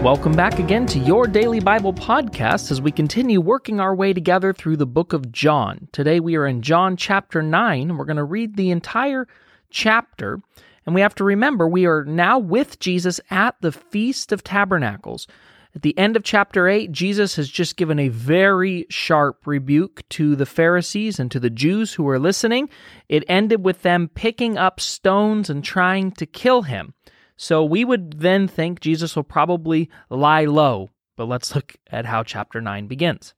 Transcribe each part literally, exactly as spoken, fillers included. Welcome back again to your Daily Bible Podcast as we continue working our way together through the book of John. Today we are in John chapter nine, and we're going to read the entire chapter. And we have to remember we are now with Jesus at the Feast of Tabernacles. At the end of chapter eight, Jesus has just given a very sharp rebuke to the Pharisees and to the Jews who were listening. It ended with them picking up stones and trying to kill him. So we would then think Jesus will probably lie low, but let's look at how chapter nine begins.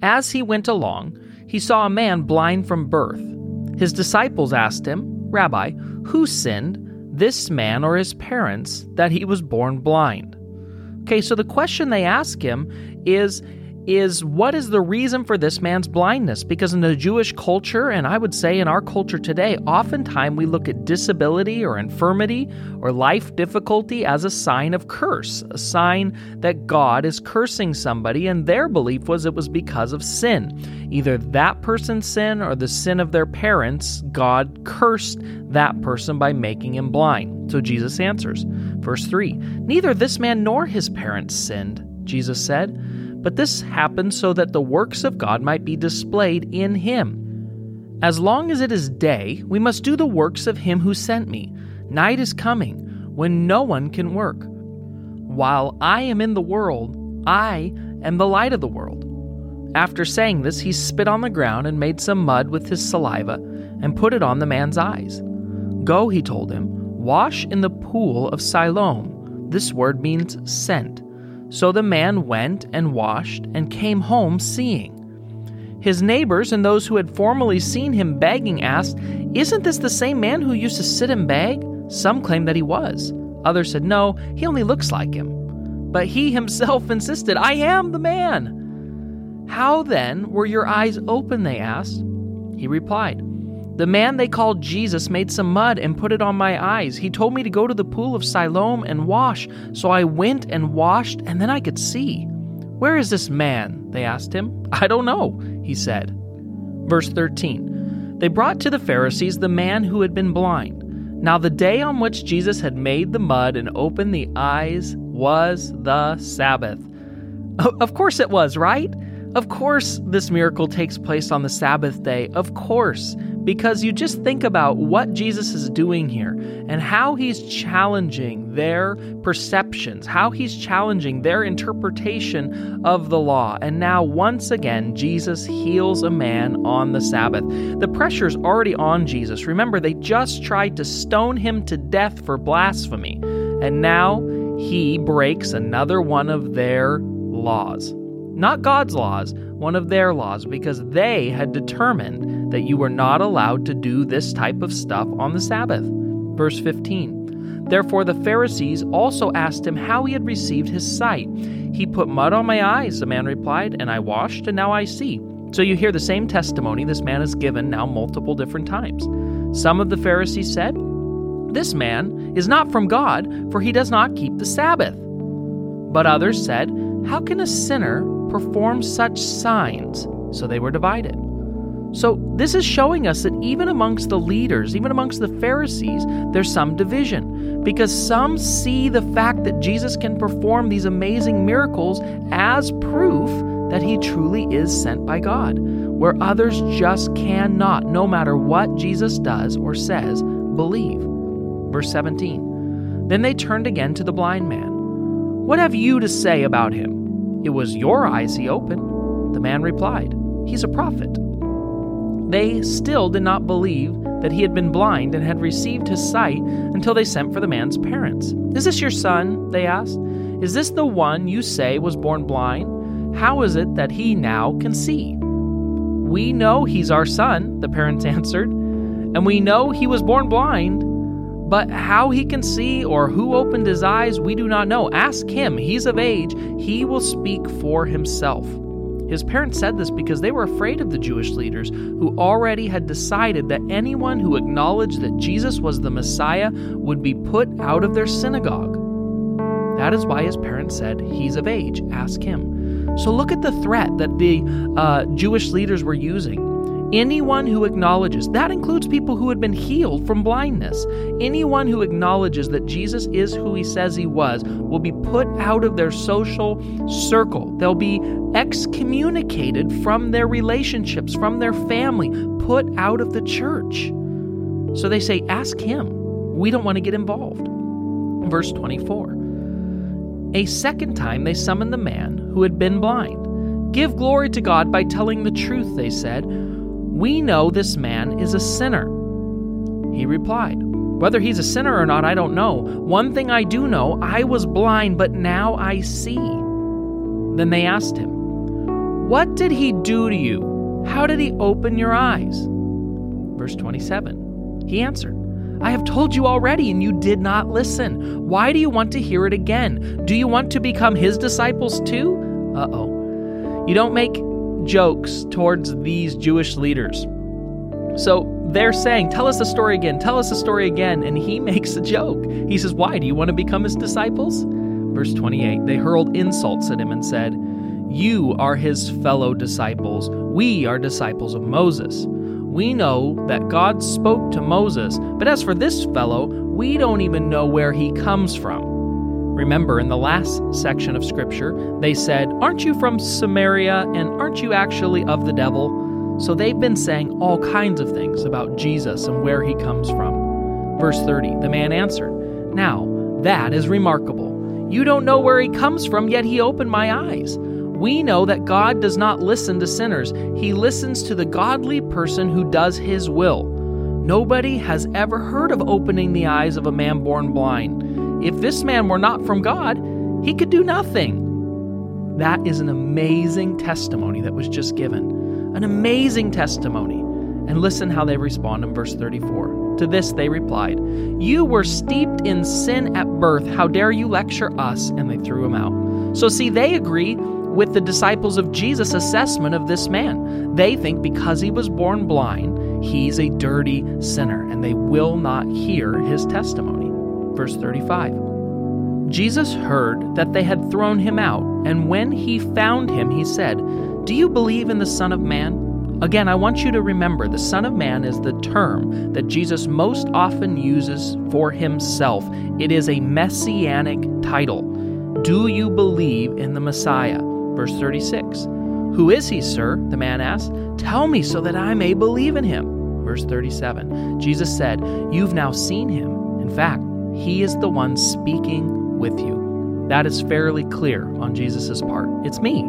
As he went along, he saw a man blind from birth. His disciples asked him, "Rabbi, who sinned, this man or his parents, that he was born blind?" Okay, so the question they ask him is, is what is the reason for this man's blindness? Because in the Jewish culture, and I would say in our culture today, oftentimes we look at disability or infirmity or life difficulty as a sign of curse, a sign that God is cursing somebody, and their belief was it was because of sin. Either that person's sin or the sin of their parents, God cursed that person by making him blind. So Jesus answers. Verse three, "Neither this man nor his parents sinned," Jesus said, "but this happened so that the works of God might be displayed in him. As long as it is day, we must do the works of him who sent me. Night is coming, when no one can work. While I am in the world, I am the light of the world." After saying this, he spit on the ground and made some mud with his saliva and put it on the man's eyes. "Go," he told him, "wash in the pool of Siloam." This word means sent. So the man went and washed and came home seeing. His neighbors and those who had formerly seen him begging asked, "Isn't this the same man who used to sit and beg?" Some claimed that he was. Others said, "No, he only looks like him." But he himself insisted, "I am the man." "How then were your eyes open?" they asked. He replied, "The man they called Jesus made some mud and put it on my eyes. He told me to go to the pool of Siloam and wash, so I went and washed, and then I could see." "Where is this man?" they asked him. "I don't know," he said. Verse thirteen, they brought to the Pharisees the man who had been blind. Now the day on which Jesus had made the mud and opened the eyes was the Sabbath. Of course it was, right? Of course this miracle takes place on the Sabbath day. Of course. Because you just think about what Jesus is doing here and how he's challenging their perceptions, how he's challenging their interpretation of the law. And now once again, Jesus heals a man on the Sabbath. The pressure's already on Jesus. Remember, they just tried to stone him to death for blasphemy. And now he breaks another one of their laws. Not God's laws, one of their laws, because they had determined that you were not allowed to do this type of stuff on the Sabbath. Verse fifteen, therefore the Pharisees also asked him how he had received his sight. "He put mud on my eyes," the man replied, "and I washed, and now I see." So you hear the same testimony this man is given now multiple different times. Some of the Pharisees said, "This man is not from God, for he does not keep the Sabbath." But others said, "How can a sinner perform such signs?" So they were divided. So this is showing us that even amongst the leaders, even amongst the Pharisees, there's some division, because some see the fact that Jesus can perform these amazing miracles as proof that he truly is sent by God, where others just cannot, no matter what Jesus does or says, believe. Verse seventeen, then they turned again to the blind man. "What have you to say about him? It was your eyes he opened." The man replied, "He's a prophet." They still did not believe that he had been blind and had received his sight until they sent for the man's parents. "Is this your son?" they asked. "Is this the one you say was born blind? How is it that he now can see?" "We know he's our son," the parents answered, "and we know he was born blind. But how he can see or who opened his eyes, we do not know. Ask him. He's of age. He will speak for himself." His parents said this because they were afraid of the Jewish leaders, who already had decided that anyone who acknowledged that Jesus was the Messiah would be put out of their synagogue. That is why his parents said, "He's of age. Ask him." So look at the threat that the uh, Jewish leaders were using. Anyone who acknowledges, that includes people who had been healed from blindness, anyone who acknowledges that Jesus is who he says he was will be put out of their social circle. They'll be excommunicated from their relationships, from their family, put out of the church. So they say, ask him. We don't want to get involved. Verse twenty-four. A second time they summoned the man who had been blind. Give glory to God by telling the truth, they said. We know this man is a sinner. He replied, whether he's a sinner or not, I don't know. One thing I do know, I was blind, but now I see. Then they asked him, what did he do to you? How did he open your eyes? Verse twenty-seven, he answered, I have told you already, and you did not listen. Why do you want to hear it again? Do you want to become his disciples too? Uh-oh. You don't make jokes towards these Jewish leaders. So they're saying, tell us the story again, tell us the story again. And he makes a joke. He says, why, do you want to become his disciples? Verse twenty-eight, they hurled insults at him and said, you are his fellow disciples. We are disciples of Moses. We know that God spoke to Moses, but as for this fellow, we don't even know where he comes from. Remember, in the last section of Scripture, they said, aren't you from Samaria, and aren't you actually of the devil? So they've been saying all kinds of things about Jesus and where he comes from. Verse thirty, the man answered, now, that is remarkable. You don't know where he comes from, yet he opened my eyes. We know that God does not listen to sinners. He listens to the godly person who does his will. Nobody has ever heard of opening the eyes of a man born blind. If this man were not from God, he could do nothing. That is an amazing testimony that was just given. An amazing testimony. And listen how they respond in verse thirty-four. To this they replied, you were steeped in sin at birth. How dare you lecture us? And they threw him out. So see, they agree with the disciples of Jesus' assessment of this man. They think because he was born blind, he's a dirty sinner, and they will not hear his testimony. Verse thirty-five, Jesus heard that they had thrown him out, and when he found him, he said, do you believe in the Son of Man? Again, I want you to remember, the Son of Man is the term that Jesus most often uses for himself. It is a messianic title. Do you believe in the Messiah? Verse thirty-six, who is he, sir? The man asked. Tell me so that I may believe in him. Verse thirty-seven, Jesus said, you've now seen him. In fact, he is the one speaking with you. That is fairly clear on Jesus' part. It's me.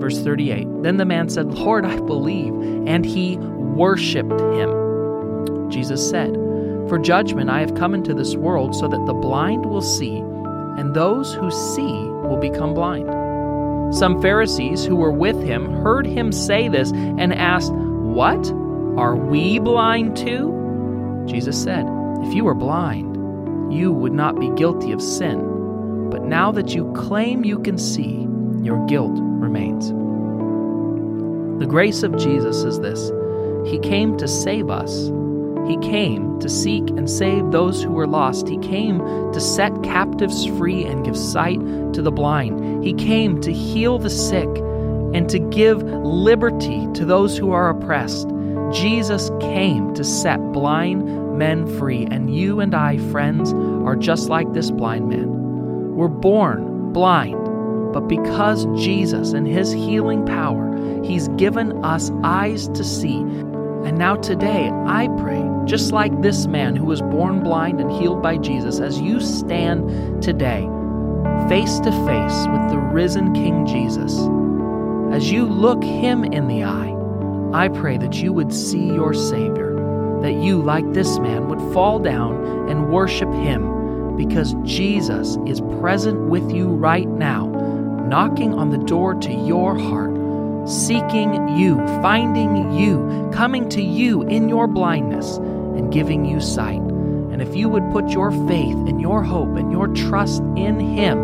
Verse thirty-eight, then the man said, Lord, I believe. And he worshipped him. Jesus said, for judgment I have come into this world so that the blind will see, and those who see will become blind. Some Pharisees who were with him heard him say this and asked, what? Are we blind too? Jesus said, if you were blind, you would not be guilty of sin. But now that you claim you can see, your guilt remains. The grace of Jesus is this. He came to save us. He came to seek and save those who were lost. He came to set captives free and give sight to the blind. He came to heal the sick and to give liberty to those who are oppressed. Jesus came to set blind men free, and you and I, friends, are just like this blind man. We're born blind, but because Jesus and his healing power, he's given us eyes to see. And now today, I pray, just like this man who was born blind and healed by Jesus, as you stand today, face to face with the risen King Jesus, as you look him in the eye, I pray that you would see your Savior, that you, like this man, would fall down and worship him, because Jesus is present with you right now, knocking on the door to your heart, seeking you, finding you, coming to you in your blindness and giving you sight. And if you would put your faith and your hope and your trust in him,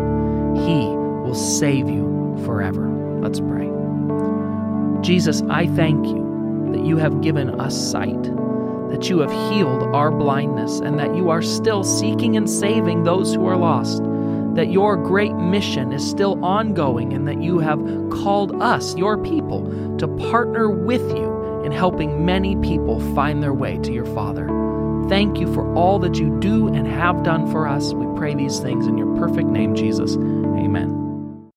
he will save you forever. Let's pray. Jesus, I thank you that you have given us sight, that you have healed our blindness, and that you are still seeking and saving those who are lost, that your great mission is still ongoing, and that you have called us, your people, to partner with you and helping many people find their way to your Father. Thank you for all that you do and have done for us. We pray these things in your perfect name, Jesus.